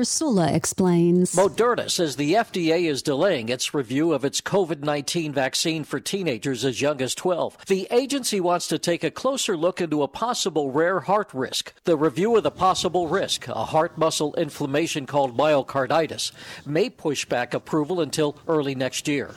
Krasula explains. Moderna says the FDA is delaying its review of its COVID-19 vaccine for teenagers as young as 12. The agency wants to take a closer look into a possible rare heart risk. The review of the possible risk, a heart muscle inflammation called myocarditis, may push back approval until early next year.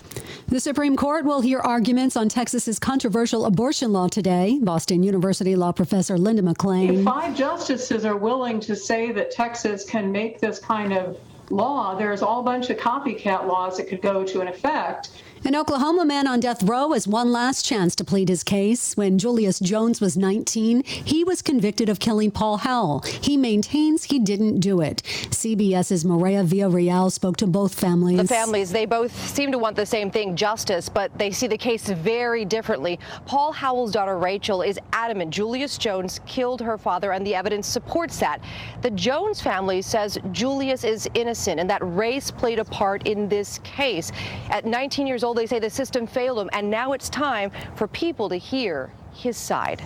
The Supreme Court will hear arguments on Texas's controversial abortion law today. Boston University law professor Linda McClain. If 5 justices are willing to say that Texas can make this kind of law, there's a whole bunch of copycat laws that could go to an effect. An Oklahoma man on death row has one last chance to plead his case. When Julius Jones was 19, he was convicted of killing Paul Howell. He maintains he didn't do it. CBS's Maria Villarreal spoke to both families. The families, they both seem to want the same thing, justice, but they see the case very differently. Paul Howell's daughter, Rachel, is adamant Julius Jones killed her father, and the evidence supports that. The Jones family says Julius is innocent and that race played a part in this case. At 19 years old, they say the system failed him, and now it's time for people to hear his side.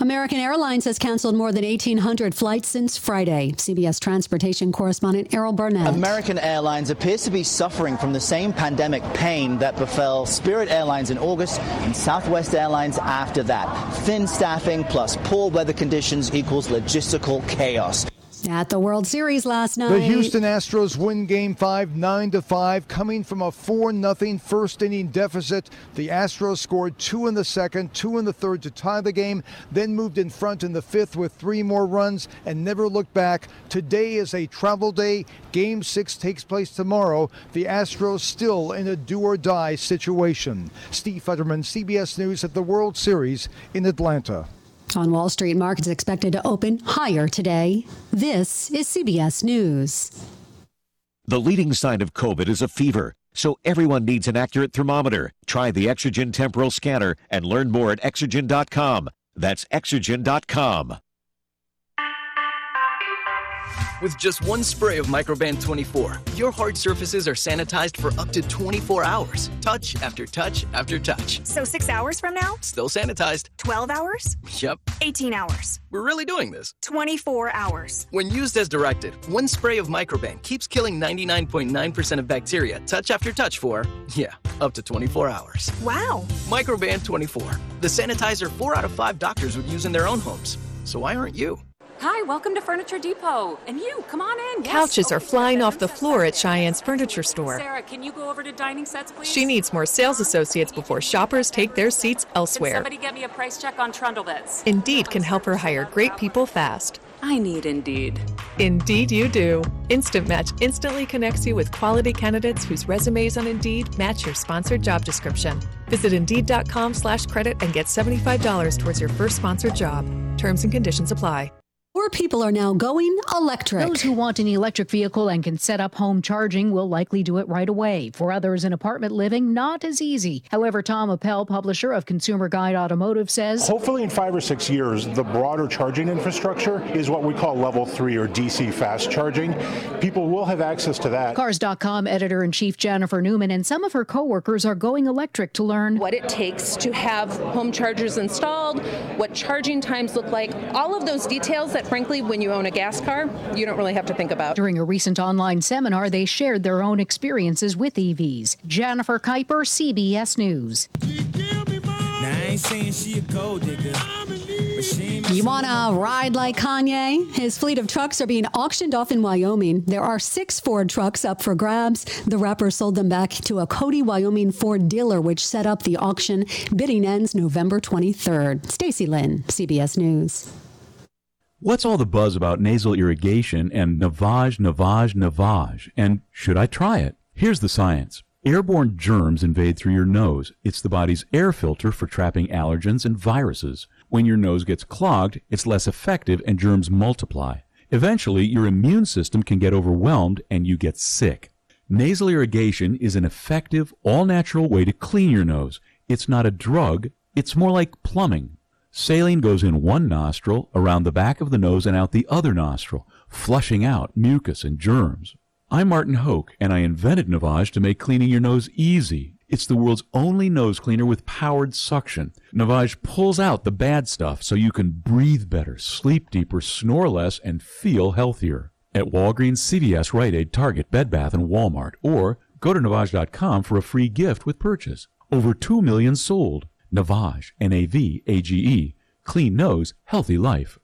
American Airlines has canceled more than 1,800 flights since Friday. CBS transportation correspondent Errol Burnett. American Airlines appears to be suffering from the same pandemic pain that befell Spirit Airlines in August and Southwest Airlines after that. Thin staffing plus poor weather conditions equals logistical chaos. At the World Series last night, the Houston Astros win Game 5, 9-5, coming from a 4-0 first-inning deficit. The Astros scored 2 in the second, 2 in the third to tie the game, then moved in front in the fifth with 3 more runs and never looked back. Today is a travel day. Game 6 takes place tomorrow. The Astros still in a do-or-die situation. Steve Futterman, CBS News at the World Series in Atlanta. On Wall Street, markets expected to open higher today. This is CBS News. The leading sign of COVID is a fever, so everyone needs an accurate thermometer. Try the Exogen temporal scanner and learn more at Exogen.com. That's Exogen.com. With just one spray of Microban 24, your hard surfaces are sanitized for up to 24 hours. Touch after touch after touch. So 6 hours from now? Still sanitized. 12 hours? Yep. 18 hours. We're really doing this. 24 hours. When used as directed, one spray of Microban keeps killing 99.9% of bacteria touch after touch for, up to 24 hours. Wow. Microban 24, the sanitizer 4 out of 5 doctors would use in their own homes. So why aren't you? Hi, welcome to Furniture Depot. And you, come on in. Yes. Couches are flying off the floor at Cheyenne's furniture store. Sarah, can you go over to dining sets, please? She needs more sales associates before shoppers take their seats elsewhere. Can somebody get me a price check on trundle beds? Indeed can help her hire great people fast. I need Indeed. Indeed you do. Instant Match instantly connects you with quality candidates whose resumes on Indeed match your sponsored job description. Visit Indeed.com/credit and get $75 towards your first sponsored job. Terms and conditions apply. More people are now going electric. Those who want an electric vehicle and can set up home charging will likely do it right away. For others in apartment living, not as easy. However, Tom Appel, publisher of Consumer Guide Automotive, says, hopefully in 5 or 6 years, the broader charging infrastructure is what we call level 3 or DC fast charging. People will have access to that. Cars.com editor-in-chief Jennifer Newman and some of her coworkers are going electric to learn what it takes to have home chargers installed, what charging times look like, all of those details that frankly, when you own a gas car, you don't really have to think about. During a recent online seminar, they shared their own experiences with EVs. Jennifer Kuiper, CBS News. You want to ride like Kanye? His fleet of trucks are being auctioned off in Wyoming. There are 6 Ford trucks up for grabs. The rapper sold them back to a Cody, Wyoming Ford dealer, which set up the auction. Bidding ends November 23rd. Stacy Lynn, CBS News. What's all the buzz about nasal irrigation and Navage, and should I try it? Here's the science. Airborne germs invade through your nose. It's the body's air filter for trapping allergens and viruses. When your nose gets clogged, it's less effective and germs multiply. Eventually, your immune system can get overwhelmed and you get sick. Nasal irrigation is an effective, all-natural way to clean your nose. It's not a drug. It's more like plumbing. Saline goes in one nostril, around the back of the nose and out the other nostril, flushing out mucus and germs. I'm Martin Hoke, and I invented Navage to make cleaning your nose easy. It's the world's only nose cleaner with powered suction. Navage pulls out the bad stuff so you can breathe better, sleep deeper, snore less, and feel healthier. at Walgreens, CVS, Rite Aid, Target, Bed Bath, and Walmart, or go to Navage.com for a free gift with purchase. Over 2 million sold. Navage, N-A-V-A-G-E. Clean nose, healthy life.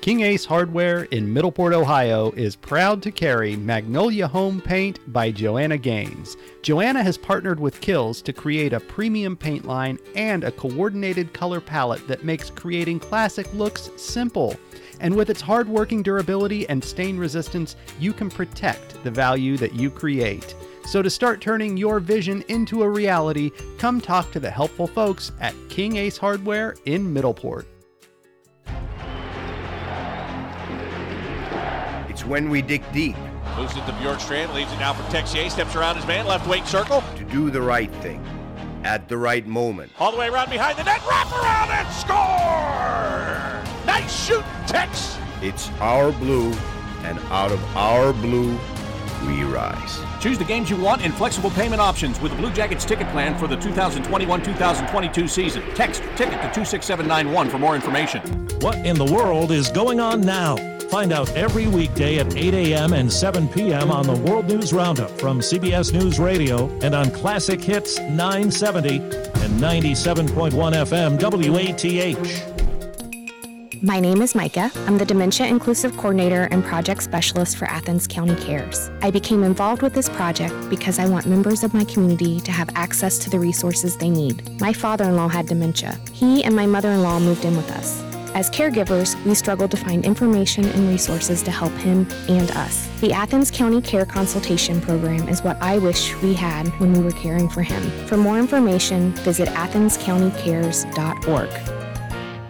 King Ace Hardware in Middleport, Ohio is proud to carry Magnolia Home Paint by Joanna Gaines. Joanna has partnered with Kills to create a premium paint line and a coordinated color palette that makes creating classic looks simple. And with its hard-working durability and stain resistance, you can protect the value that you create. So to start turning your vision into a reality, come talk to the helpful folks at King Ace Hardware in Middleport. It's when we dig deep. Moves it to Bjorkstrand, leaves it now for Texier, steps around his man, left wing circle. To do the right thing at the right moment. All the way around behind the net, wrap around and score! Nice shooting, Tex! It's our blue, and out of our blue, we rise. Choose the games you want and flexible payment options with the Blue Jackets ticket plan for the 2021-2022 season. Text ticket to 26791 for more information. What in the world is going on now? Find out every weekday at 8 a.m. and 7 p.m. on the World News Roundup from CBS News Radio and on Classic Hits 970 and 97.1 FM WATH. My name is Micah. I'm the Dementia Inclusive Coordinator and Project Specialist for Athens County Cares. I became involved with this project because I want members of my community to have access to the resources they need. My father-in-law had dementia. He and my mother-in-law moved in with us. As caregivers, we struggled to find information and resources to help him and us. The Athens County Care Consultation Program is what I wish we had when we were caring for him. For more information, visit athenscountycares.org.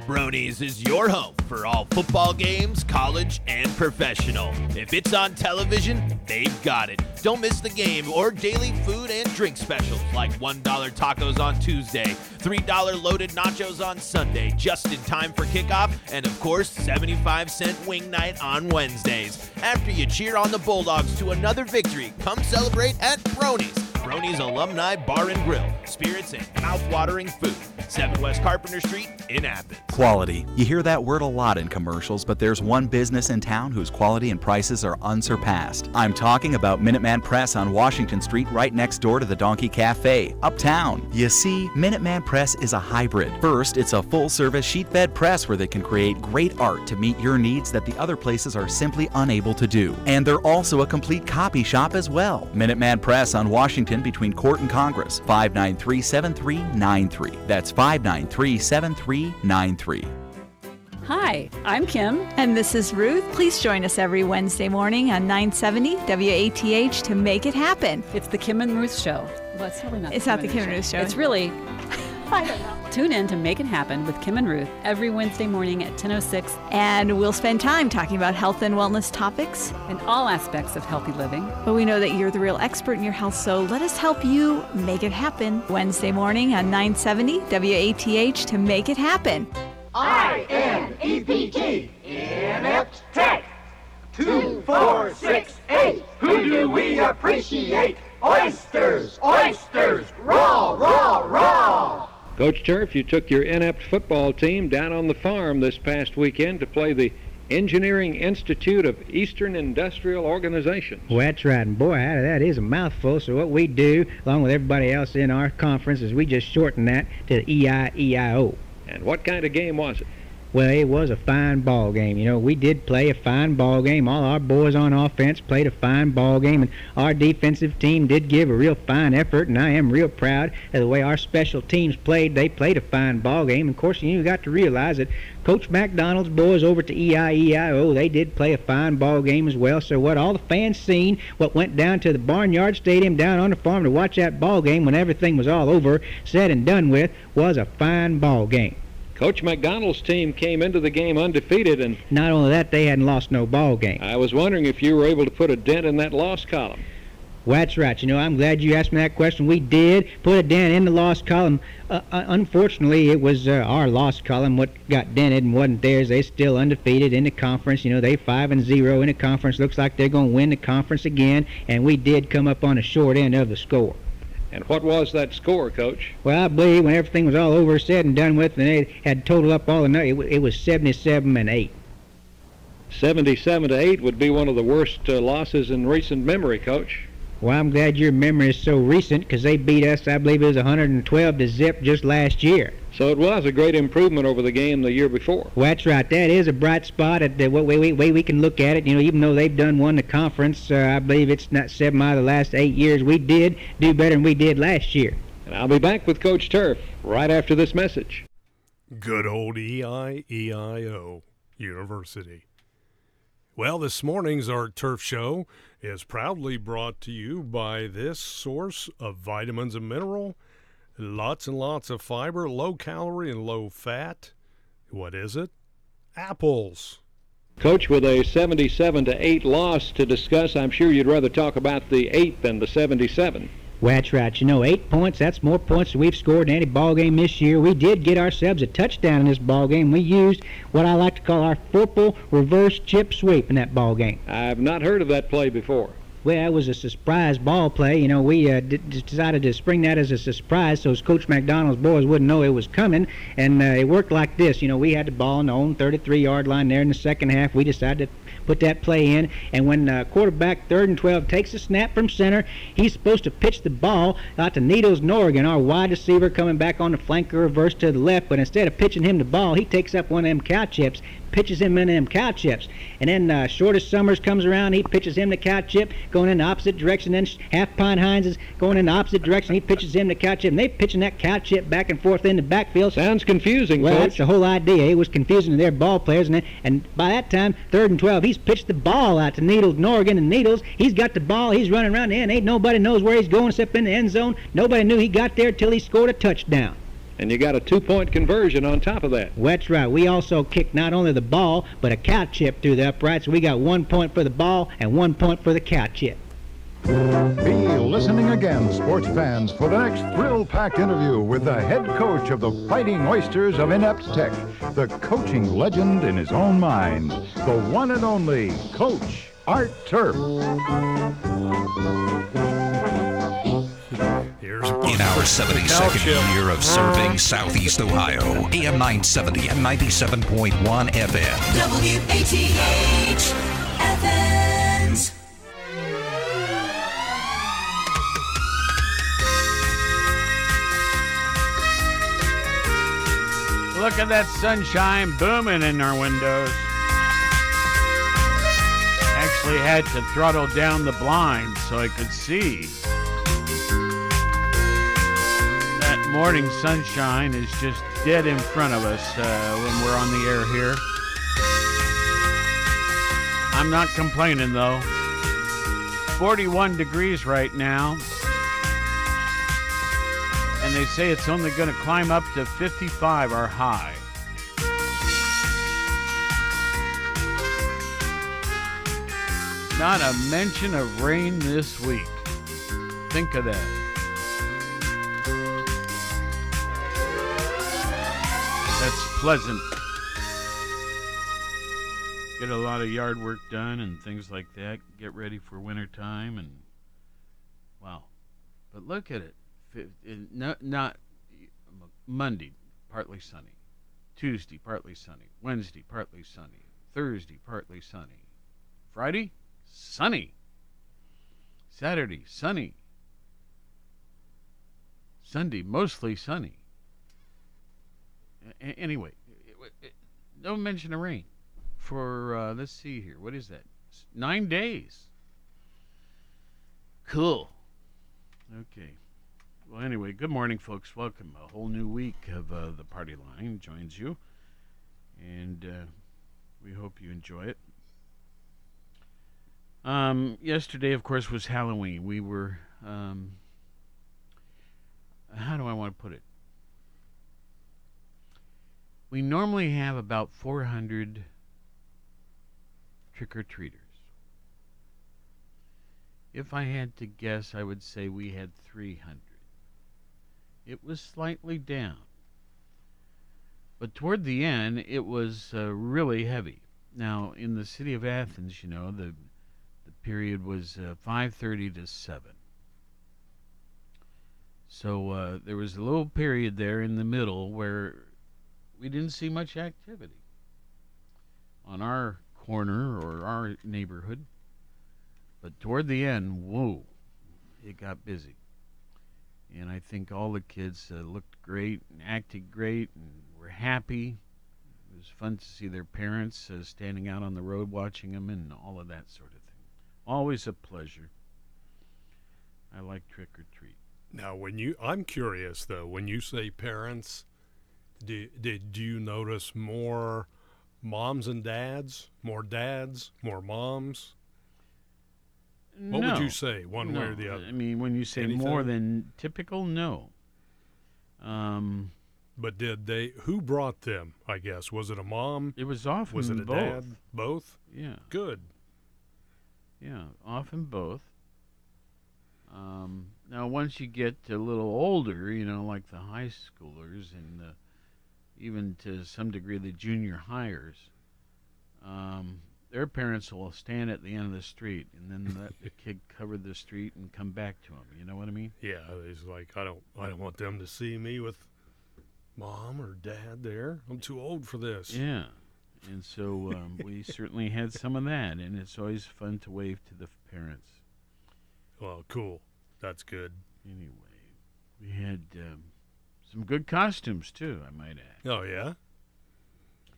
Bronies is your home for all football games, college, and professional. If it's on television, they've got it. Don't miss the game or daily food and drink specials like $1 tacos on Tuesday, $3 loaded nachos on Sunday, just in time for kickoff, and of course, 75-cent wing night on Wednesdays. After you cheer on the Bulldogs to another victory, come celebrate at Bronies. Bronies Alumni Bar and Grill. Spirits and mouth-watering food. 7 West Carpenter Street in Athens. Quality. You hear that word a lot in commercials, but there's one business in town whose quality and prices are unsurpassed. I'm talking about Minuteman Press on Washington Street, right next door to the Donkey Cafe, uptown. You see, Minuteman Press is a hybrid. First, it's a full-service sheet-fed press where they can create great art to meet your needs that the other places are simply unable to do. And they're also a complete copy shop as well. Minuteman Press on Washington between Court and Congress, 593-7393. That's 593-7393. Hi, I'm Kim. And this is Ruth. Please join us every Wednesday morning on 970 WATH to make it happen. It's the Kim and Ruth Show. Well, it's probably not. It's not the Kim and Ruth Show. It's really... I don't know. Tune in to Make It Happen with Kim and Ruth every Wednesday morning at 10:06. And we'll spend time talking about health and wellness topics. And all aspects of healthy living. But we know that you're the real expert in your health, so let us help you make it happen. Wednesday morning on 970 WATH to Make It Happen. I-N-E-P-T, Inept Tech. 2468, who do we appreciate? Oysters, oysters, raw, raw, raw. Coach Turf, you took your inept football team down on the farm this past weekend to play the Engineering Institute of Eastern Industrial Organization. Well, that's right, and boy, that is a mouthful. So what we do, along with everybody else in our conference, is we just shorten that to EIEIO. And what kind of game was it? Well, it was a fine ball game. You know, we did play a fine ball game. All our boys on offense played a fine ball game, and our defensive team did give a real fine effort, and I am real proud of the way our special teams played. They played a fine ball game. Of course, you got to realize that Coach McDonald's boys over to EIEIO, they did play a fine ball game as well. So what all the fans seen, what went down to the Barnyard Stadium down on the farm to watch that ball game when everything was all over, said and done with, was a fine ball game. Coach McDonald's team came into the game undefeated, and not only that, they hadn't lost no ball game. I was wondering if you were able to put a dent in that loss column. Well, that's right. You know, I'm glad you asked me that question. We did put a dent in the loss column. Unfortunately, it was our loss column what got dented and wasn't theirs. They're still undefeated in the conference. You know, they 5-0 in the conference. Looks like they're going to win the conference again, and we did come up on the short end of the score. And what was that score, Coach? Well, I believe when everything was all over, said and done with, and they had totaled up all the night, it was 77-8. 77-8 would be one of the worst losses in recent memory, Coach. Well, I'm glad your memory is so recent, because they beat us, I believe it was 112-0 just last year. So it was a great improvement over the game the year before. Well, that's right. That is a bright spot at the way we can look at it. You know, even though they've won the conference, I believe it's not 7 out of the last 8 years. We did do better than we did last year. And I'll be back with Coach Turf right after this message. Good old EIEIO University. Well, this morning's Art Turf Show is proudly brought to you by this source of vitamins and mineral, lots and lots of fiber, low calorie and low fat. What is it? Apples. Coach, with a 77-8 loss to discuss, I'm sure you'd rather talk about the 8 than the 77. Well, that's right. You know, 8 points, that's more points than we've scored in any ball game this year. We did get ourselves a touchdown in this ball game. We used what I like to call our football reverse chip sweep in that ball game. I've not heard of that play before. Well, it was a surprise ball play. You know, we decided to spring that as a surprise so Coach McDonald's boys wouldn't know it was coming, and it worked like this. You know, we had the ball on the own 33-yard line there in the second half. We decided to put that play in, and when quarterback 3rd and 12 takes a snap from center, he's supposed to pitch the ball out to Needles Norrigan, our wide receiver coming back on the flanker reverse to the left, but instead of pitching him the ball, he takes up one of them cow chips, pitches him in them cow chips, and then Shortest Summers comes around, he pitches him the cow chip, going in the opposite direction. Then Half Pine Hines is going in the opposite direction. He pitches him the cow chip, and they pitching that cow chip back and forth in the backfield. Sounds confusing, Well, Coach. That's the whole idea. It was confusing to their ball players, and by that time, 3rd and 12, he's pitched the ball out to Needles Norrigan, and Needles, he's got the ball. He's running around the end. Ain't nobody knows where he's going except in the end zone. Nobody knew he got there till he scored a touchdown. And you got a 2-point conversion on top of that. Well, that's right. We also kicked not only the ball, but a cow chip through the uprights. So we got 1 point for the ball and 1 point for the cow chip. Be listening again, sports fans, for the next thrill-packed interview with the head coach of the Fighting Oysters of Inept Tech, the coaching legend in his own mind, the one and only Coach Art Turf. In our 72nd year of serving Southeast Ohio, AM 970 and 97.1 FM. WATH Athens. Look at that sunshine booming in our windows. Actually had to throttle down the blinds so I could see. Morning sunshine is just dead in front of us when we're on the air here. I'm not complaining, though. 41 degrees right now. And they say it's only going to climb up to 55, our high. Not a mention of rain this week. Think of that. That's pleasant. Get a lot of yard work done and things like that. Get ready for winter time and wow. But look at it. Not Monday, partly sunny. Tuesday, partly sunny. Wednesday, partly sunny. Thursday, partly sunny. Friday, sunny. Saturday, sunny. Sunday, mostly sunny. Anyway, no mention of rain for, let's see here. What is that? 9 days. Cool. Okay. Well, anyway, good morning, folks. Welcome. A whole new week of The Party Line joins you, and we hope you enjoy it. Yesterday, of course, was Halloween. We were, how do I want to put it? We normally have about 400 trick-or-treaters. If I had to guess, I would say we had 300. It was slightly down. But toward the end, it was really heavy. Now, in the city of Athens, you know, the period was 5:30 to 7. So there was a little period there in the middle where we didn't see much activity on our corner or our neighborhood. But toward the end, whoa, it got busy. And I think all the kids looked great and acted great and were happy. It was fun to see their parents standing out on the road watching them and all of that sort of thing. Always a pleasure. I like trick or treat. Now, I'm curious though, when you say parents, did you notice more moms and dads, more moms? No. What would you say, one way or the other? I mean, when you say anything? More than typical, no. But who brought them, I guess? Was it a mom? It was often both. Was it a dad? Both? Yeah. Good. Yeah, often both. Now, once you get a little older, you know, like the high schoolers and even to some degree the junior highers, their parents will stand at the end of the street and then let the kid cover the street and come back to them. You know what I mean? Yeah, it's like I don't want them to see me with mom or dad there. I'm too old for this. Yeah, and so we certainly had some of that, and it's always fun to wave to the parents. Well, cool. That's good. Anyway, we had some good costumes, too, I might add. Oh, yeah?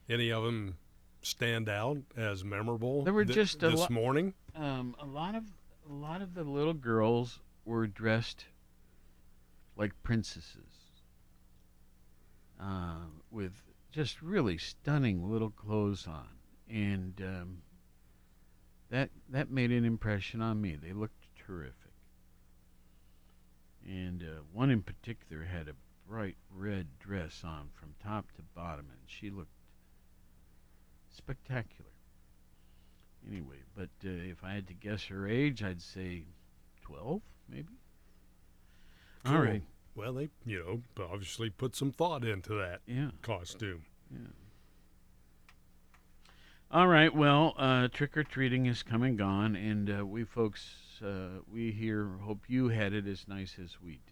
Any of them stand out as memorable there were just this morning? A lot of the little girls were dressed like princesses with just really stunning little clothes on. And that made an impression on me. They looked terrific. And one in particular had a bright red dress on from top to bottom, and she looked spectacular. Anyway, but if I had to guess her age, I'd say 12, maybe. Cool. All right. Well, they, obviously put some thought into that costume. Yeah. All right. Well, trick-or-treating is come and gone, and we folks... we here hope you had it as nice as we did.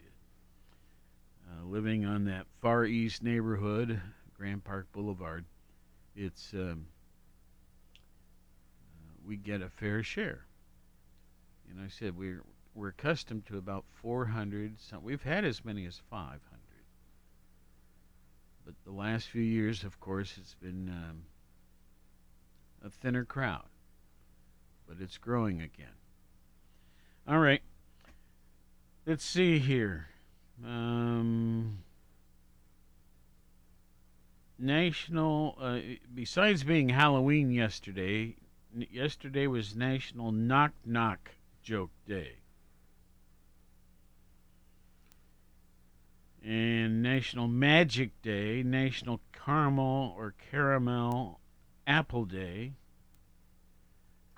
Living on that Far East neighborhood, Grand Park Boulevard, it's we get a fair share. And I said we're accustomed to about 400. We've had as many as 500. But the last few years, of course, it's been a thinner crowd. But it's growing again. All right, let's see here. National, besides being Halloween yesterday, yesterday was National Knock Knock Joke Day. And National Magic Day, National Caramel or Caramel Apple Day.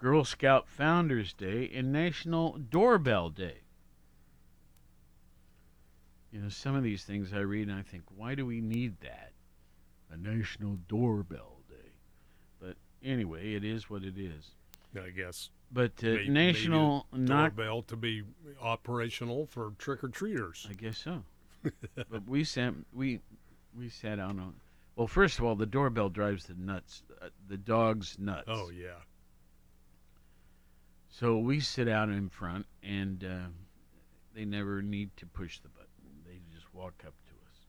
Girl Scout Founders Day, and National Doorbell Day. You know, some of these things I read and I think, why do we need that? A National Doorbell Day. But anyway, it is what it is. I guess. But National Doorbell to be operational for trick-or-treaters. I guess so. But we sat out on... Well, first of all, the doorbell drives the dog's nuts. Oh, yeah. So we sit out in front, and they never need to push the button. They just walk up to us.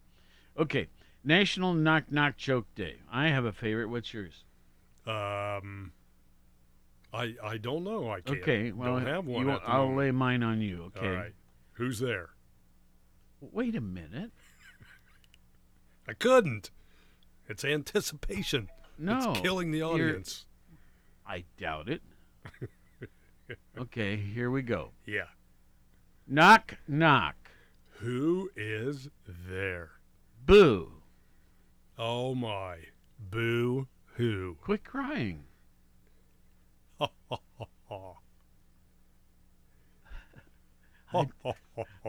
Okay, National Knock Knock Joke Day. I have a favorite. What's yours? I don't know. I can't. Okay, well, don't have one. I'll lay mine on you. Okay. All right. Who's there? Wait a minute. I couldn't. It's anticipation. No, it's killing the audience. I doubt it. Okay, here we go. Yeah. Knock, knock. Who is there? Boo. Oh, my. Boo hoo. Quit crying.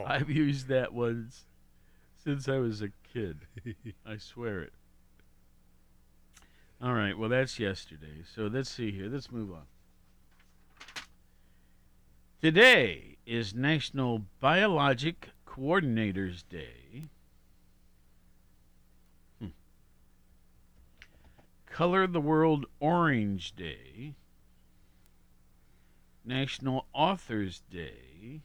I've used that once since I was a kid. I swear it. All right, well, that's yesterday. So let's see here. Let's move on. Today is National Biologic Coordinators Day. Color the World Orange Day. National Authors Day,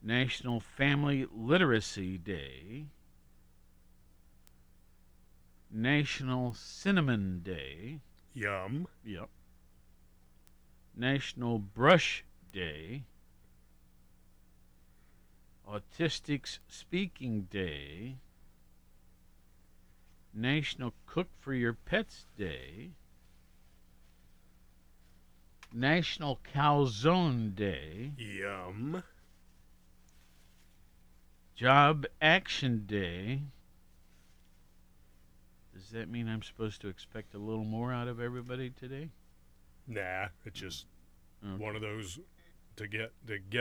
National Family Literacy Day, National Cinnamon Day. Yum. Yep. National Brush Day, Autistics Speaking Day, National Cook for Your Pets Day, National Calzone Day. Yum. Job Action Day. Does that mean I'm supposed to expect a little more out of everybody today? Nah, it's just one of those to get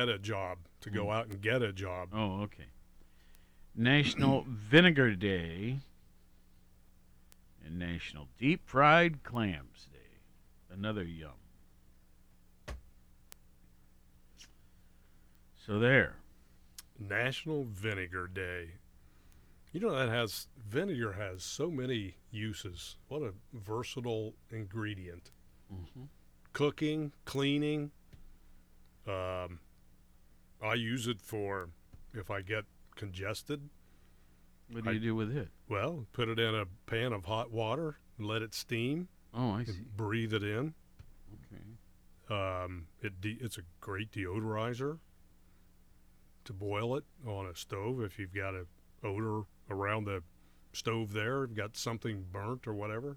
a job, to go out and get a job. Oh, okay. National Vinegar Day and National Deep Fried Clams Day. Another yum. So there. National Vinegar Day. You know, that has vinegar has so many uses. What a versatile ingredient. Mm-hmm. Cooking, cleaning. I use it for if I get congested. What do you do with it? Well, put it in a pan of hot water and let it steam. Oh, I see. Breathe it in. Okay. It's a great deodorizer. To boil it on a stove if you've got an odor around the stove there, got something burnt or whatever.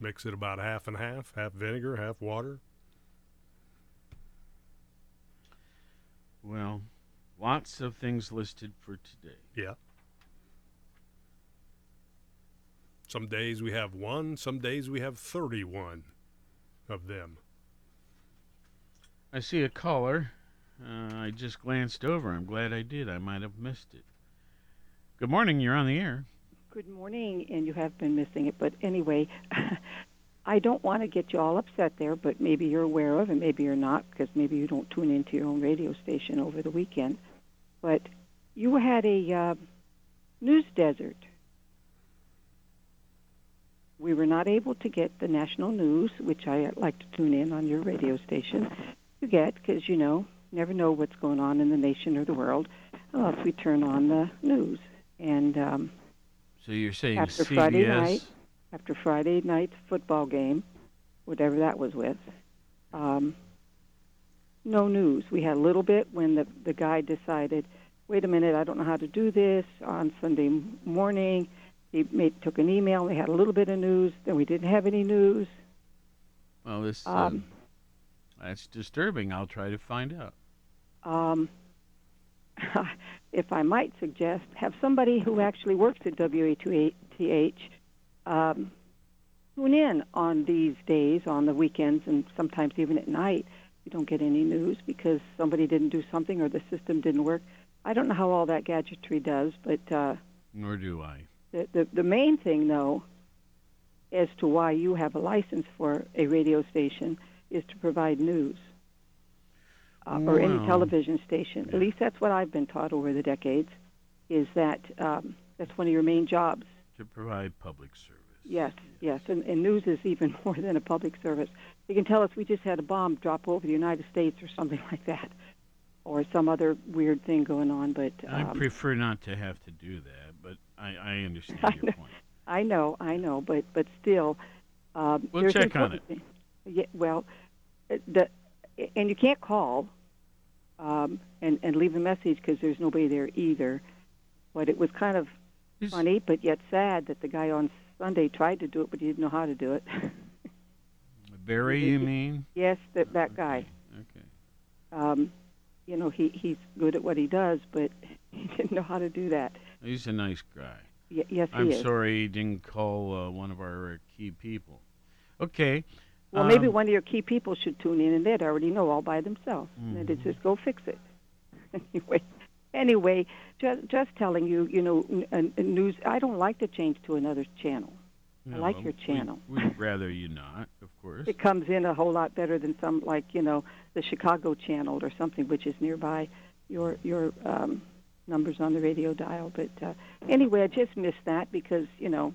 Mix it about half and half, half vinegar, half water. Well, lots of things listed for today. Yeah. Some days we have one, some days we have 31 of them. I see a caller. I just glanced over. I'm glad I did. I might have missed it. Good morning. You're on the air. Good morning, and you have been missing it. But anyway, I don't want to get you all upset there, but maybe you're aware of, and maybe you're not, because maybe you don't tune into your own radio station over the weekend. But you had a news desert. We were not able to get the national news, which I like to tune in on your radio station to get, because, you know, never know what's going on in the nation or the world unless we turn on the news. And so you're saying after CBS? Friday night's football game, whatever that was with, no news. We had a little bit when the guy decided, wait a minute, I don't know how to do this. On Sunday morning, he took an email. We had a little bit of news. Then we didn't have any news. Well, this that's disturbing. I'll try to find out. If I might suggest, have somebody who actually works at WATH tune in on these days, on the weekends, and sometimes even at night. You don't get any news because somebody didn't do something or the system didn't work. I don't know how all that gadgetry does, but... nor do I. The main thing, though, as to why you have a license for a radio station is to provide news or any television station. At least that's what I've been taught over the decades, is that that's one of your main jobs. To provide public service. Yes. And news is even more than a public service. They can tell us we just had a bomb drop over the United States or something like that, or some other weird thing going on. But I prefer not to have to do that, but I understand your point. I know, but still. We'll check on it. Yeah, well, and you can't call and leave a message because there's nobody there either. But it was kind of funny, but yet sad that the guy on Sunday tried to do it, but he didn't know how to do it. Barry, you mean? Yes, that guy. Okay. You know, he's good at what he does, but he didn't know how to do that. He's a nice guy. Yes, he is. I'm sorry he didn't call one of our key people. Okay. Well, maybe one of your key people should tune in, and they'd already know all by themselves. Mm-hmm. And they'd just go fix it. Anyway, just telling you, you know, news. I don't like to change to another channel. No, I like your channel. We'd rather you not, of course. It comes in a whole lot better than some, like, you know, the Chicago channel or something, which is nearby your numbers on the radio dial. But anyway, I just missed that because, you know,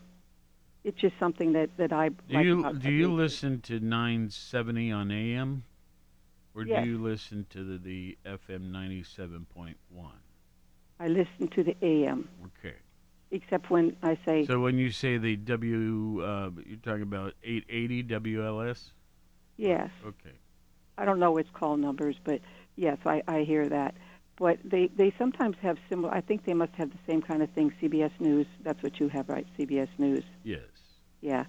it's just something that I like. Do you listen to 970 on AM? Or yes. Do you listen to the FM 97.1? I listen to the AM. Okay. Except when I say... So when you say the you're talking about 880 WLS? Yes. Okay. I don't know its call numbers, but yes, I hear that. But they sometimes have similar... I think they must have the same kind of thing. CBS News, that's what you have, right? CBS News. Yes. Yeah.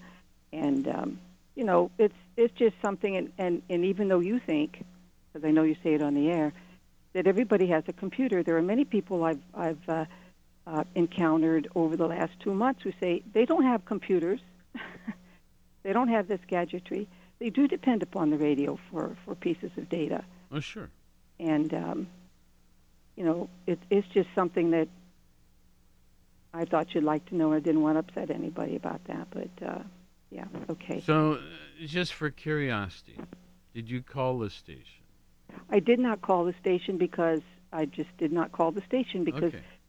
And, you know, it's just something, and even though you think, because I know you say it on the air, that everybody has a computer, there are many people I've encountered over the last 2 months who say they don't have computers, they don't have this gadgetry. They do depend upon the radio for pieces of data. Oh, sure. And, you know, it's just something that I thought you'd like to know. I didn't want to upset anybody about that, but, yeah, okay. So, just for curiosity, did you call the station? I did not call the station because okay.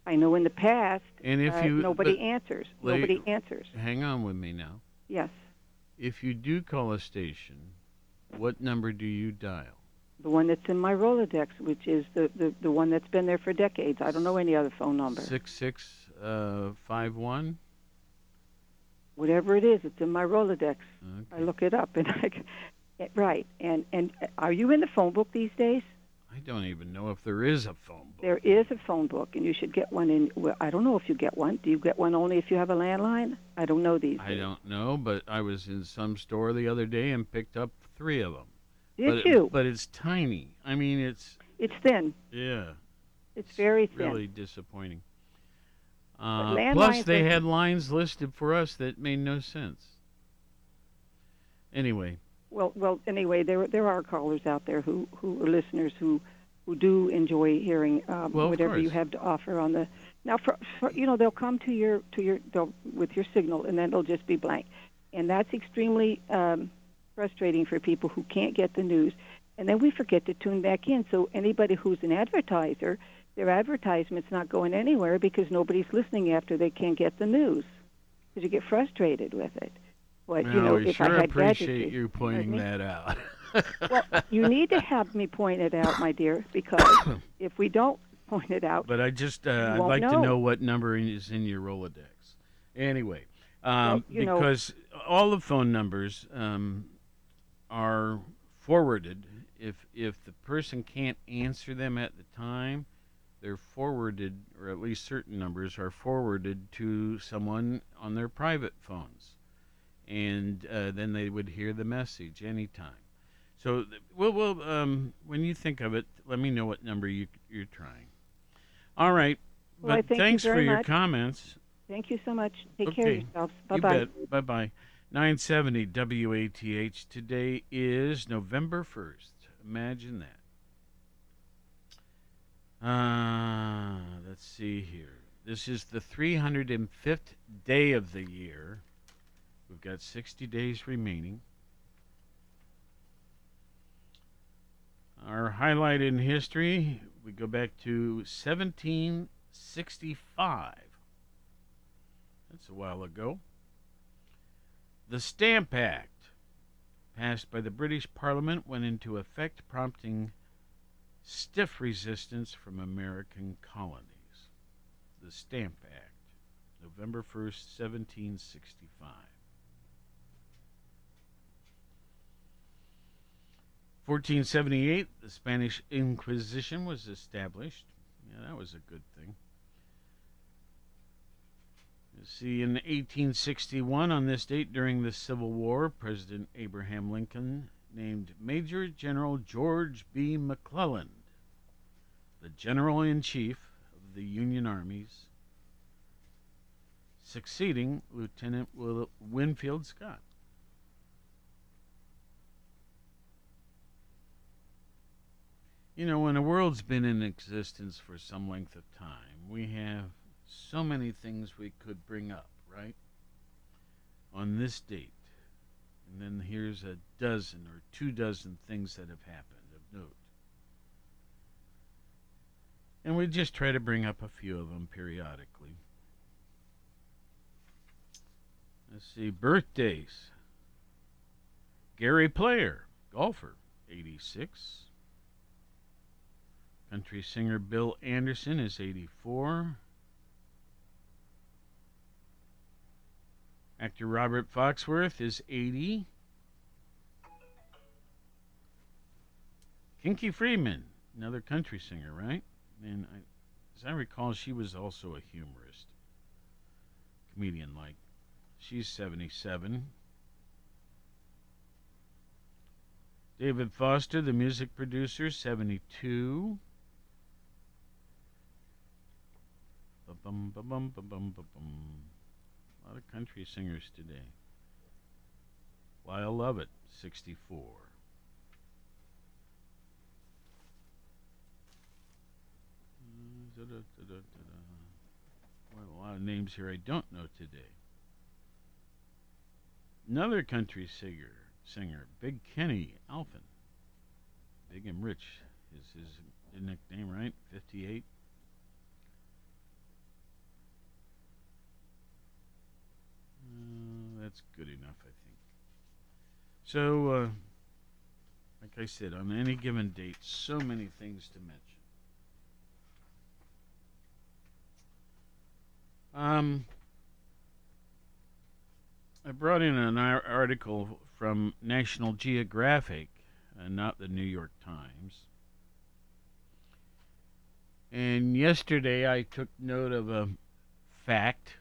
I know in the past, and if nobody answers. Nobody answers. Hang on with me now. Yes. If you do call a station, what number do you dial? The one that's in my Rolodex, which is the one that's been there for decades. I don't know any other phone number. 6651? Whatever it is, it's in my Rolodex. Okay. I look it up, and right. And are you in the phone book these days? I don't even know if there is a phone book. There is a phone book, and you should get one. Well, I don't know if you get one. Do you get one only if you have a landline? I don't know these days. I don't know, but I was in some store the other day and picked up 3 of them. Did you? But it's tiny. I mean, it's thin. Yeah. It's very thin. Really disappointing. Plus, they had lines listed for us that made no sense. Anyway. Well. Anyway, there are callers out there who are listeners who do enjoy hearing whatever you have to offer on the. Now, for you know, they'll come to your with your signal, and then it'll just be blank, and that's extremely frustrating for people who can't get the news, and then we forget to tune back in. So anybody who's an advertiser, their advertisement's not going anywhere because nobody's listening after they can't get the news, because you get frustrated with it. But, well, you know, we sure appreciate you pointing that out. Well, you need to have me point it out, my dear, because if we don't point it out, but I just I'd like to know what number is in your Rolodex. Anyway, because all the phone numbers are forwarded. If the person can't answer them at the time, they're forwarded, or at least certain numbers are forwarded to someone on their private phones. And then they would hear the message anytime. So, when you think of it, let me know what number you're trying. All right. Well, but thanks for your comments. Thank you so much. Take care of yourselves. Bye-bye. You bet. Bye-bye. 970 WATH. Today is November 1st. Imagine that. Let's see here. This is the 305th day of the year. We've got 60 days remaining. Our highlight in history, we go back to 1765. That's a while ago. The Stamp Act, passed by the British Parliament, went into effect, prompting stiff resistance from American colonies. The Stamp Act, November 1st, 1765. 1478, the Spanish Inquisition was established. Yeah, that was a good thing. You see, in 1861, on this date, during the Civil War, President Abraham Lincoln named Major General George B. McClellan the General-in-Chief of the Union Armies, succeeding Lieutenant Winfield Scott. You know, when a world's been in existence for some length of time, we have so many things we could bring up, right? On this date. And then here's a dozen or 2 dozen things that have happened of note. And we just try to bring up a few of them periodically. Let's see, birthdays. Gary Player, golfer, 86. Country singer Bill Anderson is 84. Actor Robert Foxworth is 80. Kinky Freeman, another country singer, right? And as I recall, she was also a humorist. Comedian-like. She's 77. David Foster, the music producer, 72. Ba-bum, ba-bum, ba-bum, ba-bum. A lot of country singers today. Lyle Lovett, 64. Boy, a lot of names here I don't know today. Another country singer, Big Kenny Alphen. Big and Rich is his nickname, right? 58. That's good enough, I think. So, like I said, on any given date, so many things to mention. I brought in an article from National Geographic, not the New York Times. And yesterday I took note of a fact.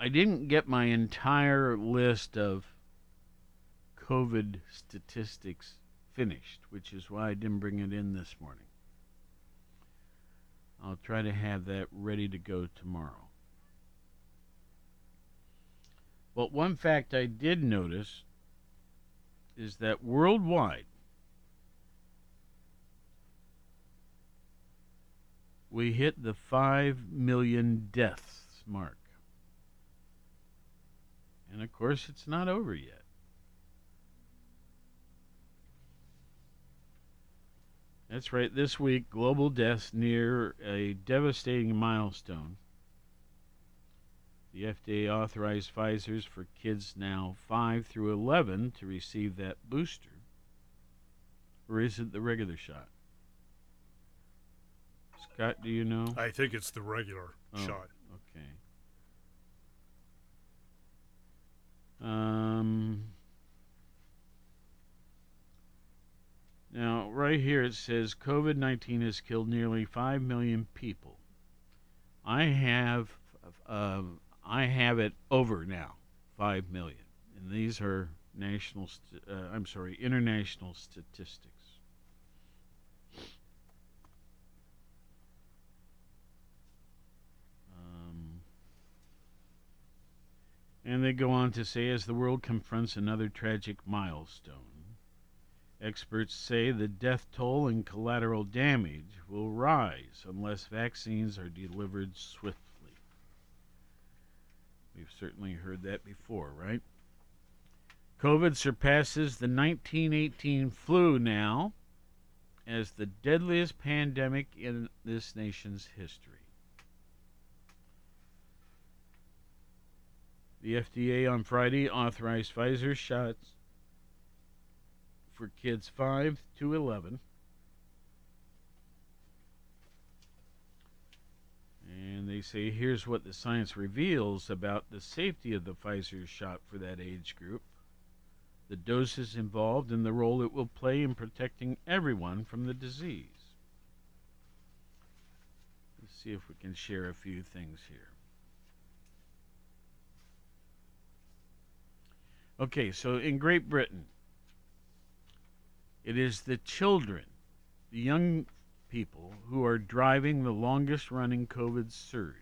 I didn't get my entire list of COVID statistics finished, which is why I didn't bring it in this morning. I'll try to have that ready to go tomorrow. But one fact I did notice is that worldwide we hit the 5 million deaths mark. And of course it's not over yet. That's right, this week, global deaths near a devastating milestone. The FDA authorized Pfizer's for kids now 5 through 11 to receive that booster. Or is it the regular shot? Scott, do you know? I think it's the regular shot. Okay. Now, right here it says COVID-19 has killed nearly 5 million people. I have it over now, 5 million. And these are international statistics. And they go on to say, as the world confronts another tragic milestone, experts say the death toll and collateral damage will rise unless vaccines are delivered swiftly. We've certainly heard that before, right? COVID surpasses the 1918 flu now as the deadliest pandemic in this nation's history. The FDA on Friday authorized Pfizer shots for kids 5 to 11. And they say, here's what the science reveals about the safety of the Pfizer shot for that age group, the doses involved, and the role it will play in protecting everyone from the disease. Let's see if we can share a few things here. Okay, so in Great Britain, it is the children, the young people, who are driving the longest-running COVID surge.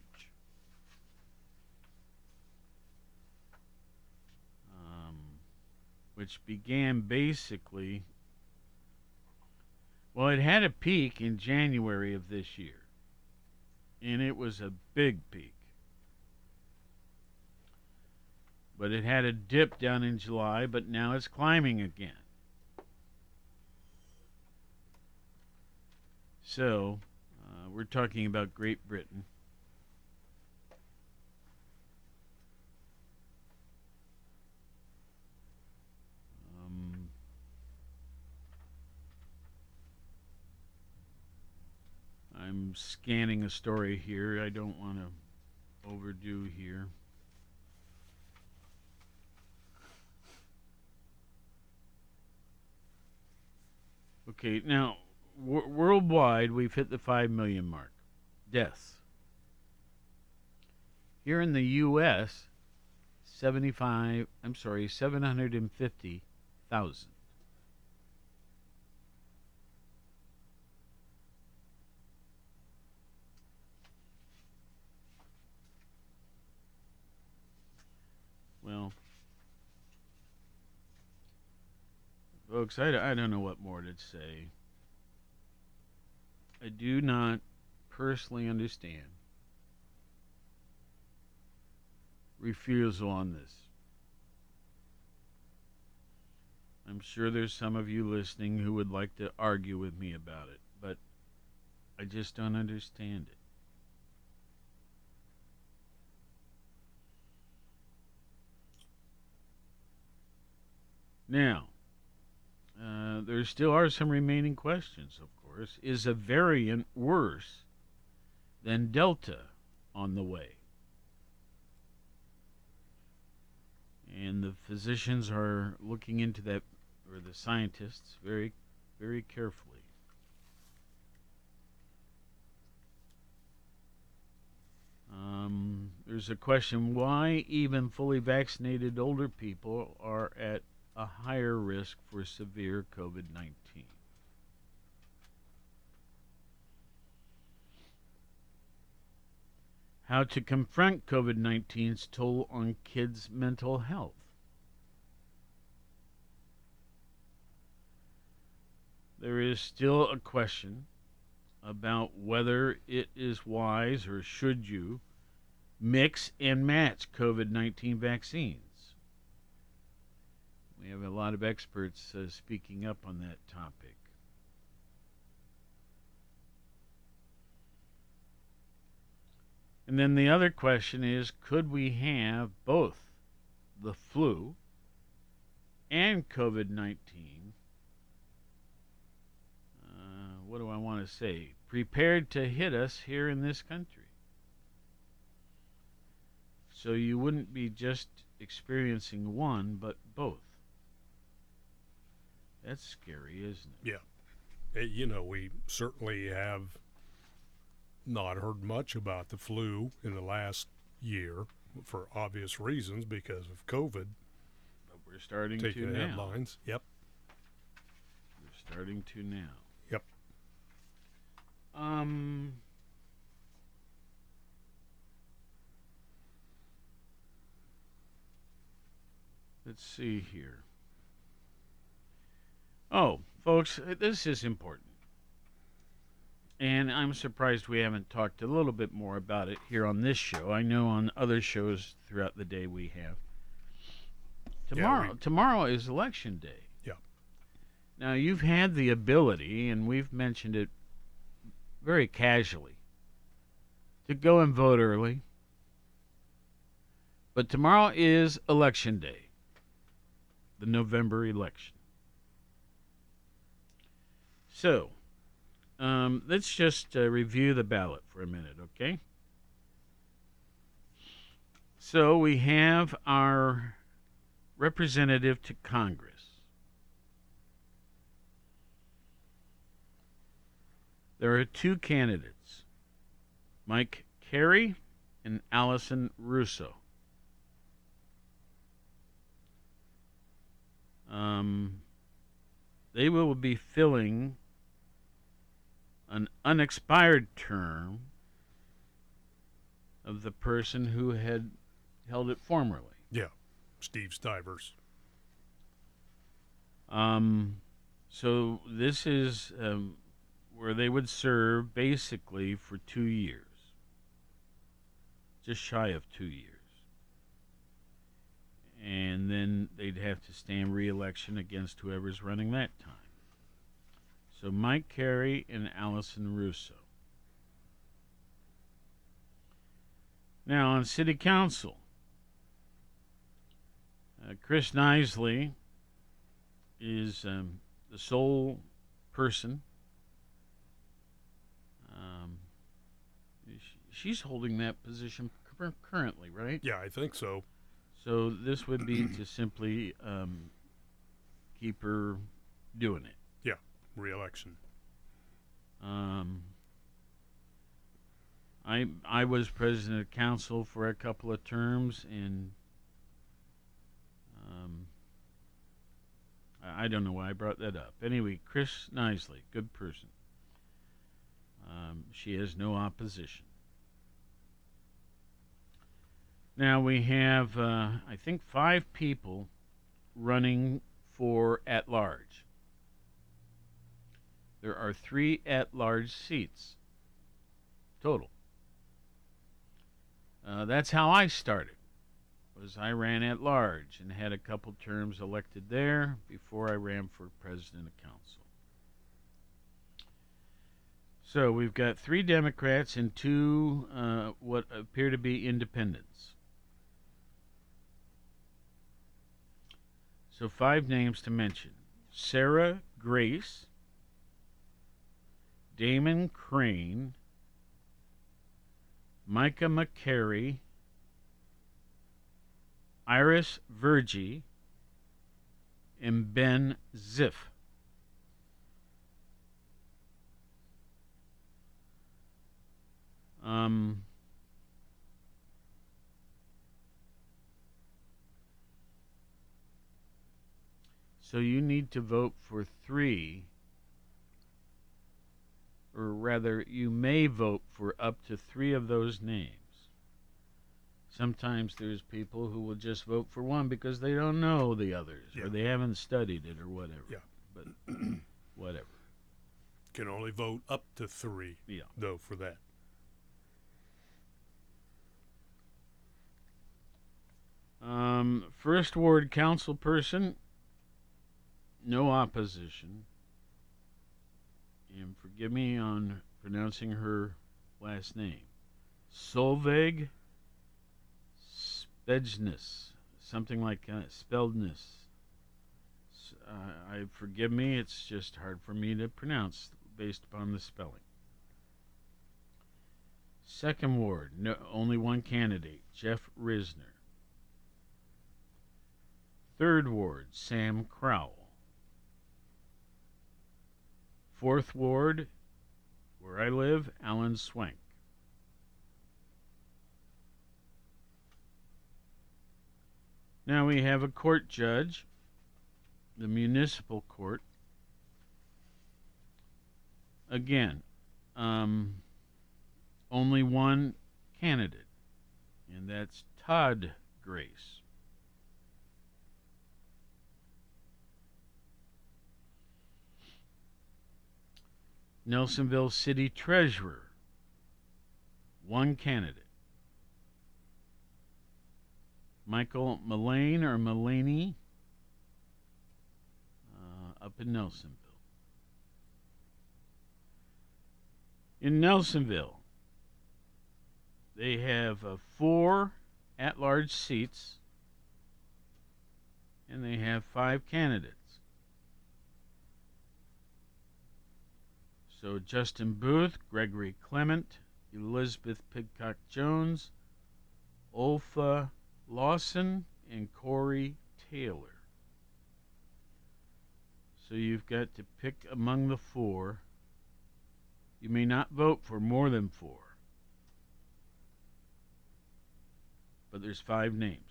Which began basically... Well, it had a peak in January of this year. And it was a big peak. But it had a dip down in July, but now it's climbing again. So, We're talking about Great Britain. I'm scanning a story here. I don't want to overdo here. Okay, now, worldwide, we've hit the 5 million mark. Deaths. Here in the U.S., 750,000. Well, folks, I don't know what more to say. I do not personally understand refusal on this. I'm sure there's some of you listening who would like to argue with me about it, but I just don't understand it. Now, there still are some remaining questions, of course. Is a variant worse than Delta on the way? And the physicians are looking into that, or the scientists, very, very carefully. There's a question, why even fully vaccinated older people are at a higher risk for severe COVID-19. How to confront COVID-19's toll on kids' mental health. There is still a question about whether it is wise or should you mix and match COVID-19 vaccines. We have a lot of experts speaking up on that topic. And then the other question is, could we have both the flu and COVID-19? What do I want to say? Prepared to hit us here in this country. So you wouldn't be just experiencing one, but both. That's scary, isn't it? Yeah. You know, we certainly have not heard much about the flu in the last year for obvious reasons because of COVID. But we're starting to now. Taking headlines. Yep. We're starting to now. Yep. Let's see here. Oh, folks, this is important. And I'm surprised we haven't talked a little bit more about it here on this show. I know on other shows throughout the day we have. Tomorrow is Election Day. Yeah. Now, you've had the ability, and we've mentioned it very casually, to go and vote early. But tomorrow is Election Day, the November election. So, let's just review the ballot for a minute, okay? So, we have our representative to Congress. There are two candidates, Mike Carey and Allison Russo. They will be filling an unexpired term of the person who had held it formerly. Yeah, Steve Stivers. So this is where they would serve basically for 2 years, just shy of 2 years. And then they'd have to stand re-election against whoever's running that time. So Mike Carey and Allison Russo. Now, on City Council, Chris Knisley is the sole person. She's holding that position currently, right? Yeah, I think so. So this would be to simply keep her doing it. Yeah, re-election. I was president of council for a couple of terms, and I don't know why I brought that up. Anyway, Chris Knisley, good person. She has no opposition. Now we have, I think, 5 people running for at-large. There are 3 at-large seats total. That's how I started, was I ran at large and had a couple terms elected there before I ran for president of council. So we've got 3 Democrats and 2 what appear to be independents. So 5 names to mention. Sarah Grace, Damon Crane, Micah McCary, Iris Vergy, and Ben Ziff. So you need to vote for 3, or rather, you may vote for up to 3 of those names. Sometimes there's people who will just vote for one because they don't know the others, yeah, or they haven't studied it or whatever. Yeah. But whatever. Can only vote up to 3, yeah, though, for that. First Ward councilperson, no opposition. And forgive me on pronouncing her last name. Solveig Spejness, something like Spelness. Forgive me, it's just hard for me to pronounce based upon the spelling. Second Ward, no, only one candidate, Jeff Risner. Third Ward, Sam Crowell. Fourth Ward, where I live, Alan Swank. Now we have a court judge, the municipal court. Again, only one candidate, and that's Todd Grace. Nelsonville City Treasurer, one candidate. Michael Mullane or Mullaney, up in Nelsonville. In Nelsonville, they have 4 at-large seats, and they have 5 candidates. So Justin Booth, Gregory Clement, Elizabeth Pidcock-Jones, Olfa Lawson, and Corey Taylor. So you've got to pick among the 4. You may not vote for more than 4. But there's 5 names.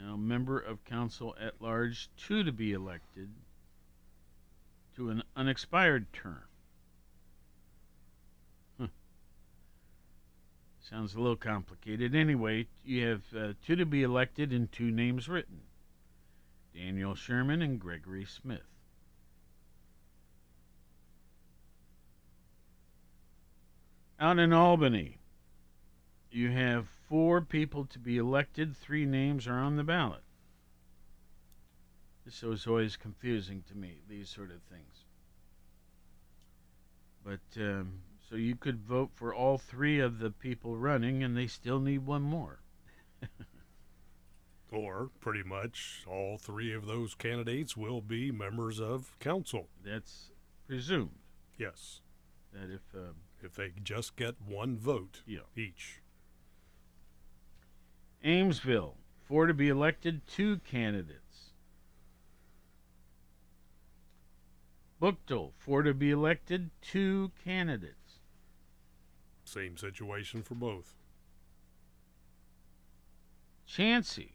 Now, member of council at large, 2 to be elected to an unexpired term. Sounds a little complicated. Anyway, you have 2 to be elected and 2 names written. Daniel Sherman and Gregory Smith. Out in Albany, you have 4 people to be elected, 3 names are on the ballot. This was always confusing to me, these sort of things. But so you could vote for all three of the people running, and they still need one more. Or pretty much all three of those candidates will be members of council. That's presumed. Yes. That if they just get one vote each. Amesville, 4 to be elected, 2 candidates. Buchtel, 4 to be elected, 2 candidates. Same situation for both. Chansey,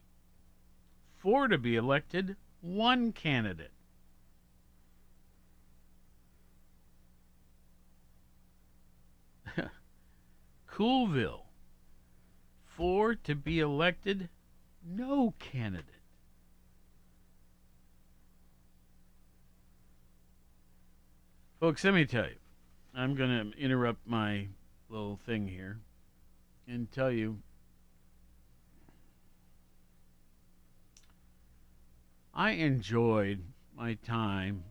4 to be elected, 1 candidate. Coolville, 4 to be elected, no candidate. Folks, let me tell you, I'm going to interrupt my little thing here and tell you, I enjoyed my time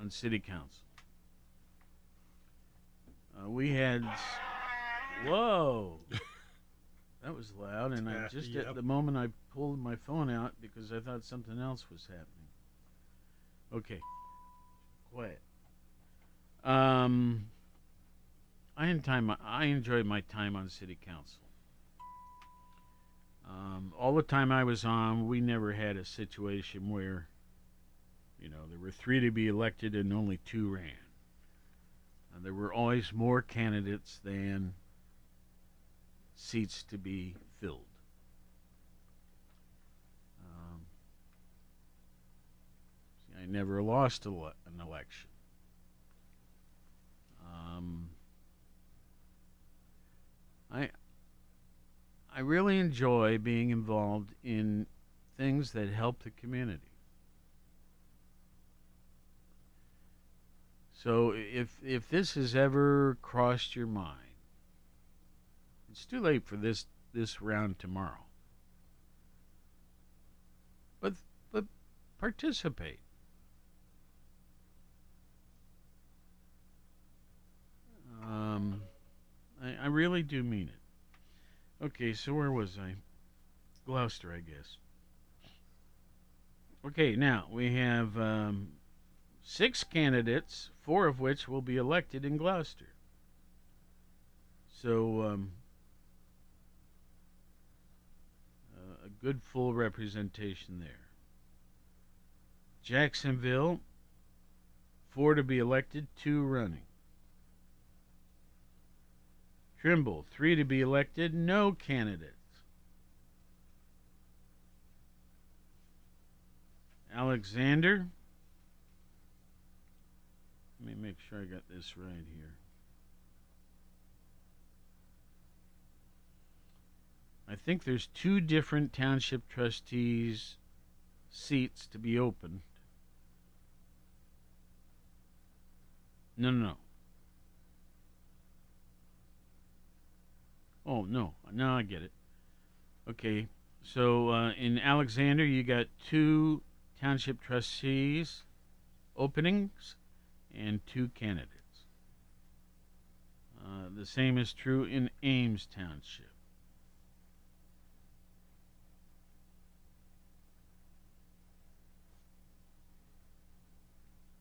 on City Council. We had... Whoa! That was loud, and I just at the moment I pulled my phone out because I thought something else was happening. Okay. Quiet. I enjoyed my time on City Council. All the time I was on, we never had a situation where, you know, there were 3 to be elected and only 2 ran. There were always more candidates than seats to be filled. I never lost an election. I really enjoy being involved in things that help the community. So if this has ever crossed your mind, it's too late for this round tomorrow. But participate. I really do mean it. Okay, so where was I? Gloucester, I guess. Okay, now we have 6 candidates, 4 of which will be elected in Gloucester. So, a good full representation there. Jacksonville, 4 to be elected, 2 running. Trimble, 3 to be elected, no candidates. Alexander, let me make sure I got this right here. I think there's 2 different township trustees seats to be opened. No. Oh, no. Now I get it. Okay. So in Alexander, you got 2 township trustees openings and 2 candidates. The same is true in Ames Township.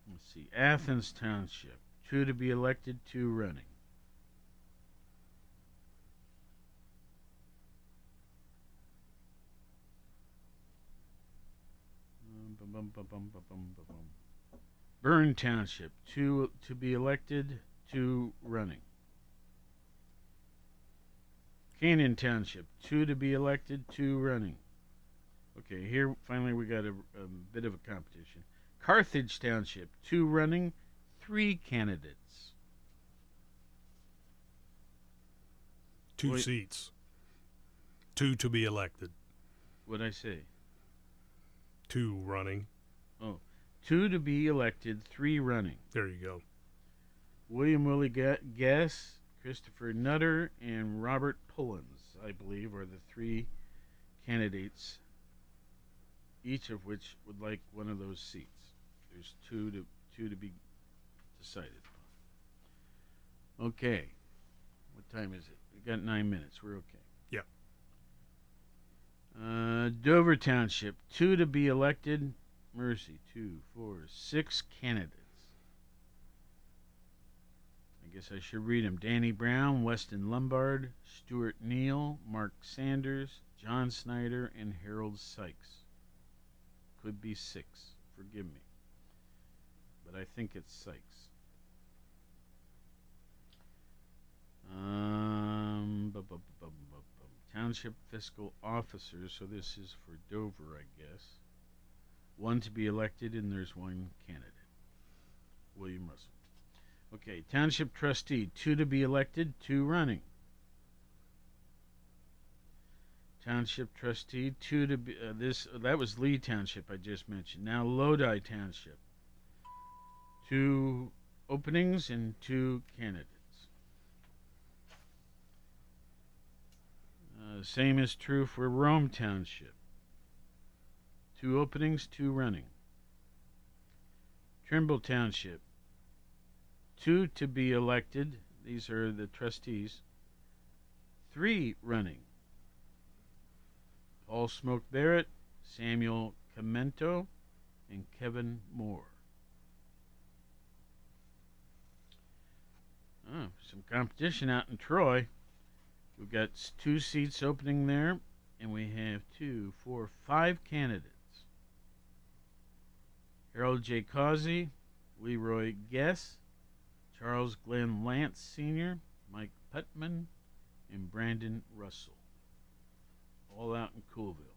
Let's see, Athens Township, 2 to be elected, 2 running. Byrne Township, 2 to be elected, 2 running. Canyon Township, 2 to be elected, 2 running. Okay, here finally we got a bit of a competition. Carthage Township, 2 running, 3 candidates. 2 seats. 2 to be elected. What'd I say? 2 running. Oh. 2 to be elected, 3 running. There you go. William Willie Guess, Christopher Nutter, and Robert Pullins, I believe, are the 3 candidates, each of which would like one of those seats. There's 2 to be decided upon. Okay. What time is it? We got 9 minutes. We're okay. Yep. Dover Township, 2 to be elected. Mercy, 2, 4, 6 candidates. I guess I should read them. Danny Brown, Weston Lombard, Stuart Neal, Mark Sanders, John Snyder, and Harold Sykes. Could be 6. Forgive me. But I think it's Sykes. Township fiscal officer, so this is for Dover, I guess. 1 to be elected, and there's 1 candidate. William Russell. Okay, township trustee, 2 to be elected, 2 running. Township trustee, 2 to be, that was Lee Township I just mentioned. Now Lodi Township. 2 openings and 2 candidates. Same is true for Rome Township. 2 openings, 2 running. Trimble Township. 2 to be elected. These are the trustees. 3 running. Paul Smoke Barrett, Samuel Comento, and Kevin Moore. Oh, some competition out in Troy. We've got 2 seats opening there, and we have 2, 4, 5 candidates. Harold J. Causey, Leroy Guess, Charles Glenn Lance Sr., Mike Putman, and Brandon Russell. All out in Coolville.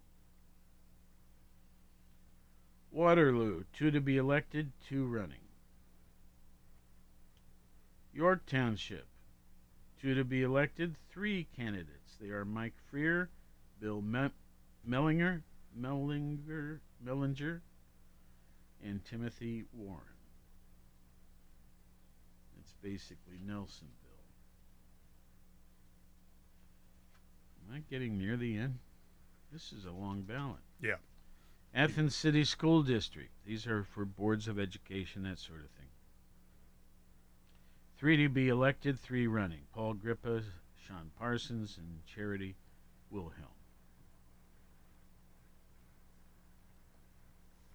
Waterloo, 2 to be elected, 2 running. York Township. 2 to be elected, 3 candidates. They are Mike Freer, Bill Mellinger, and Timothy Warren. It's basically Nelsonville. Am I getting near the end? This is a long ballot. Yeah. Athens City School District. These are for boards of education, that sort of thing. 3 to be elected, 3 running. Paul Grippa, Sean Parsons, and Charity Wilhelm.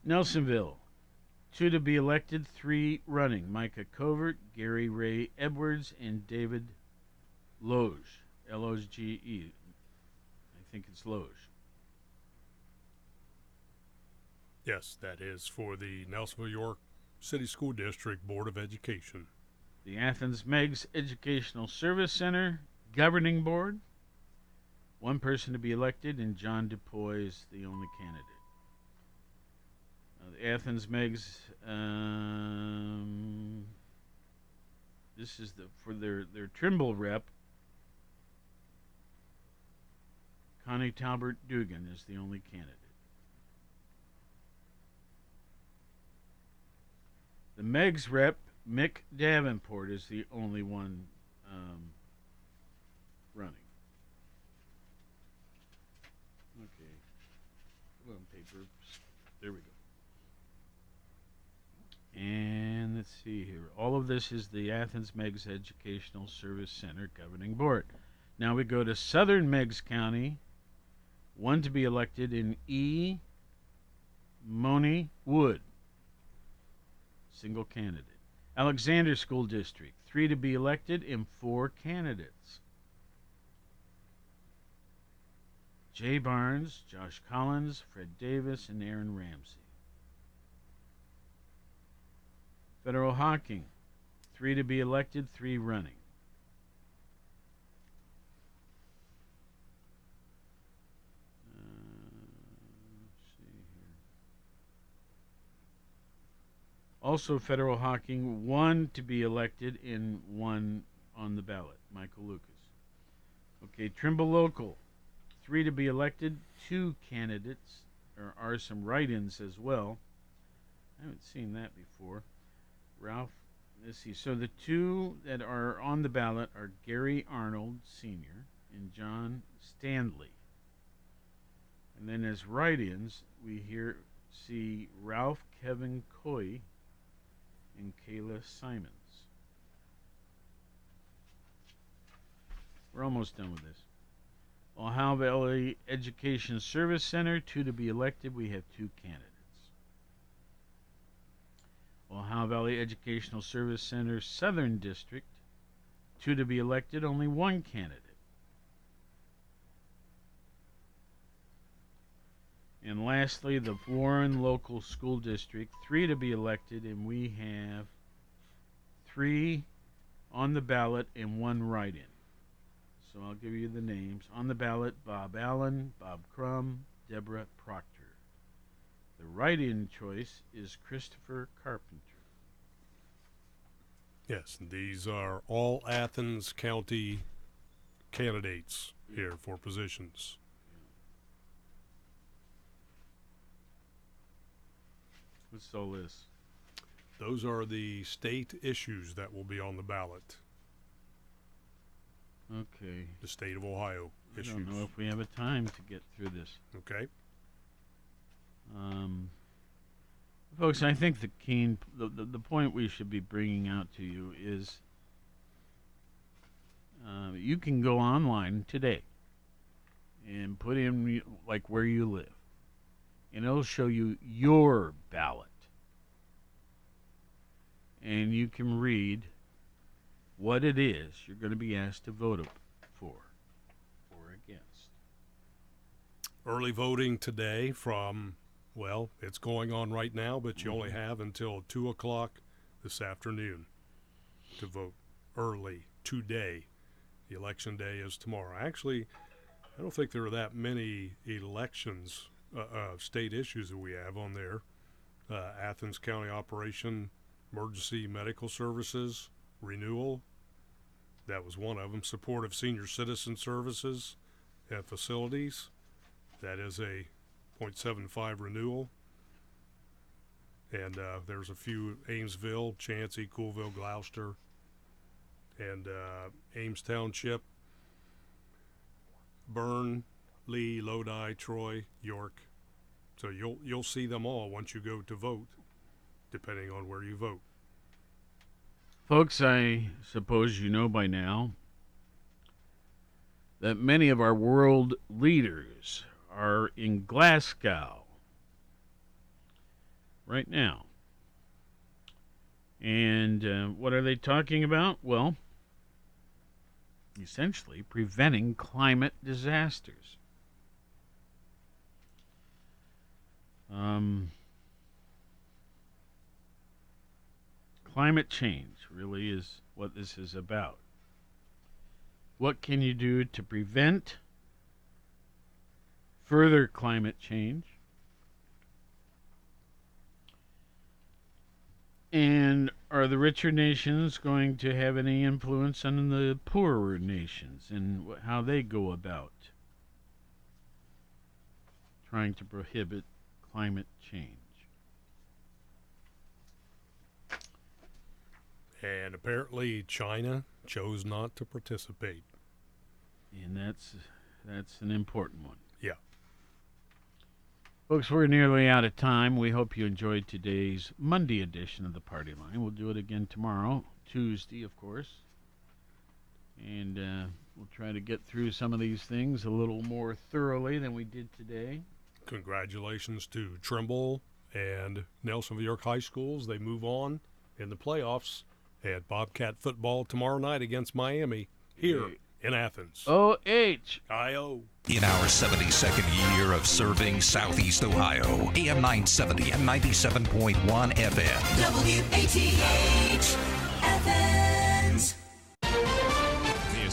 Nelsonville, 2 to be elected, 3 running. Micah Covert, Gary Ray Edwards, and David Loge. L-O-G-E. I think it's Loge. Yes, that is for the Nelsonville York City School District Board of Education. The Athens Meigs Educational Service Center Governing Board. 1 person to be elected, and John DuPoy is the only candidate. The Athens Meigs, this is for their Trimble rep. Connie Talbert Dugan is the only candidate. The Meigs rep, Mick Davenport, is the only one running. Okay. Well, paper. There we go. And let's see here. All of this is the Athens Meigs Educational Service Center Governing Board. Now we go to Southern Meigs County. 1 to be elected in E. Money Wood. Single candidate. Alexander School District, 3 to be elected and 4 candidates. Jay Barnes, Josh Collins, Fred Davis, and Aaron Ramsey. Federal Hocking, 3 to be elected, 3 running. Also, Federal Hocking, 1 to be elected and 1 on the ballot. Michael Lucas. Okay, Trimble Local, 3 to be elected, 2 candidates. There are some write-ins as well. I haven't seen that before. Ralph, let's see. So the 2 that are on the ballot are Gary Arnold Sr. and John Stanley. And then as write-ins, we see Ralph Kevin Coy and Kayla Simons. We're almost done with this. Ohio Valley Education Service Center, 2 to be elected. We have 2 candidates. Ohio Valley Educational Service Center, Southern District, 2 to be elected. Only 1 candidate. And lastly, the Warren Local School District, 3 to be elected, and we have 3 on the ballot and 1 write-in. So I'll give you the names. On the ballot, Bob Allen, Bob Crum, Deborah Proctor. The write-in choice is Christopher Carpenter. Yes, these are all Athens County candidates here for positions. What's all this? Those are the state issues that will be on the ballot. Okay. The state of Ohio issues. I don't know if we have a time to get through this. Okay. Folks, I think the point we should be bringing out to you is you can go online today and put in like where you live. And it'll show you your ballot. And you can read what it is you're going to be asked to vote for or against. Early voting today from, well, it's going on right now, but you only have until 2 o'clock this afternoon to vote early today. The election day is tomorrow. Actually, I don't think there are that many elections. State issues that we have on there. Athens County Operation, Emergency Medical Services, Renewal. That was one of them. Support of Senior Citizen Services and Facilities. That is a 0.75 renewal. And there's a few, Amesville, Chansey, Coolville, Gloucester, and Ames Township, Bern, Lee, Lodi, Troy, York. So you'll see them all once you go to vote, depending on where you vote. Folks, I suppose you know by now that many of our world leaders are in Glasgow right now. And what are they talking about? Well, essentially preventing climate disasters. Climate change really is what this is about. What can you do to prevent further climate change? And are the richer nations going to have any influence on the poorer nations and how they go about trying to prohibit climate change? And apparently China chose not to participate. And that's an important one. Yeah. Folks, we're nearly out of time. We hope you enjoyed today's Monday edition of the Party Line. We'll do it again tomorrow, Tuesday, of course. And we'll try to get through some of these things a little more thoroughly than we did today. Congratulations to Trimble and Nelson York High Schools. They move on in the playoffs at Bobcat football tomorrow night against Miami here in Athens. OHIO. In our 72nd year of serving Southeast Ohio, AM 970 and 97.1 FM. WATH Athens.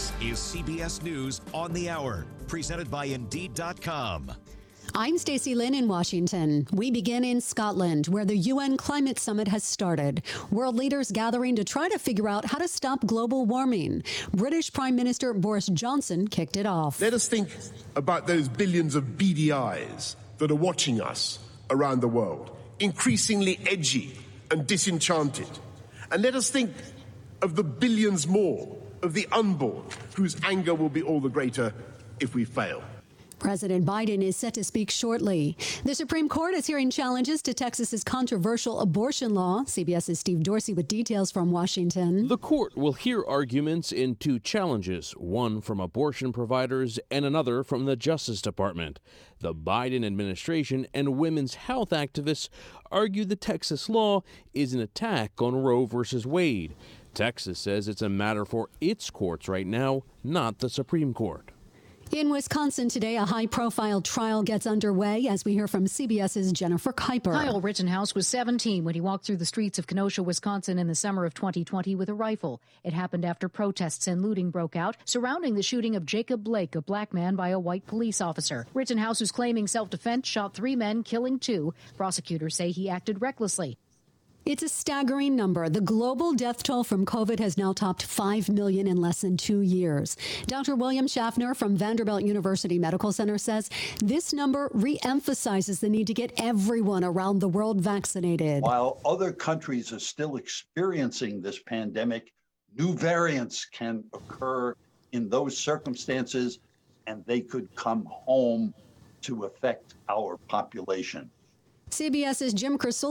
This is CBS News on the Hour, presented by Indeed.com. I'm Stacey Lynn in Washington. We begin in Scotland, where the UN Climate Summit has started. World leaders gathering to try to figure out how to stop global warming. British Prime Minister Boris Johnson kicked it off. Let us think about those billions of beady eyes that are watching us around the world, increasingly edgy and disenchanted. And let us think of the billions more of the unborn, whose anger will be all the greater if we fail. President Biden is set to speak shortly. The Supreme Court is hearing challenges to Texas's controversial abortion law. CBS's Steve Dorsey with details from Washington. The court will hear arguments in two challenges, one from abortion providers and another from the Justice Department. The Biden administration and women's health activists argue the Texas law is an attack on Roe versus Wade. Texas says it's a matter for its courts right now, not the Supreme Court. In Wisconsin today, a high-profile trial gets underway as we hear from CBS's Jennifer Kuiper. Kyle Rittenhouse was 17 when he walked through the streets of Kenosha, Wisconsin in the summer of 2020 with a rifle. It happened after protests and looting broke out surrounding the shooting of Jacob Blake, a black man, by a white police officer. Rittenhouse, who's claiming self-defense, shot three men, killing two. Prosecutors say he acted recklessly. It's a staggering number. The global death toll from COVID has now topped 5 million in less than 2 years. Dr. William Schaffner from Vanderbilt University Medical Center says this number re-emphasizes the need to get everyone around the world vaccinated. While other countries are still experiencing this pandemic, new variants can occur in those circumstances, and they could come home to affect our population. CBS's Jim Crystal.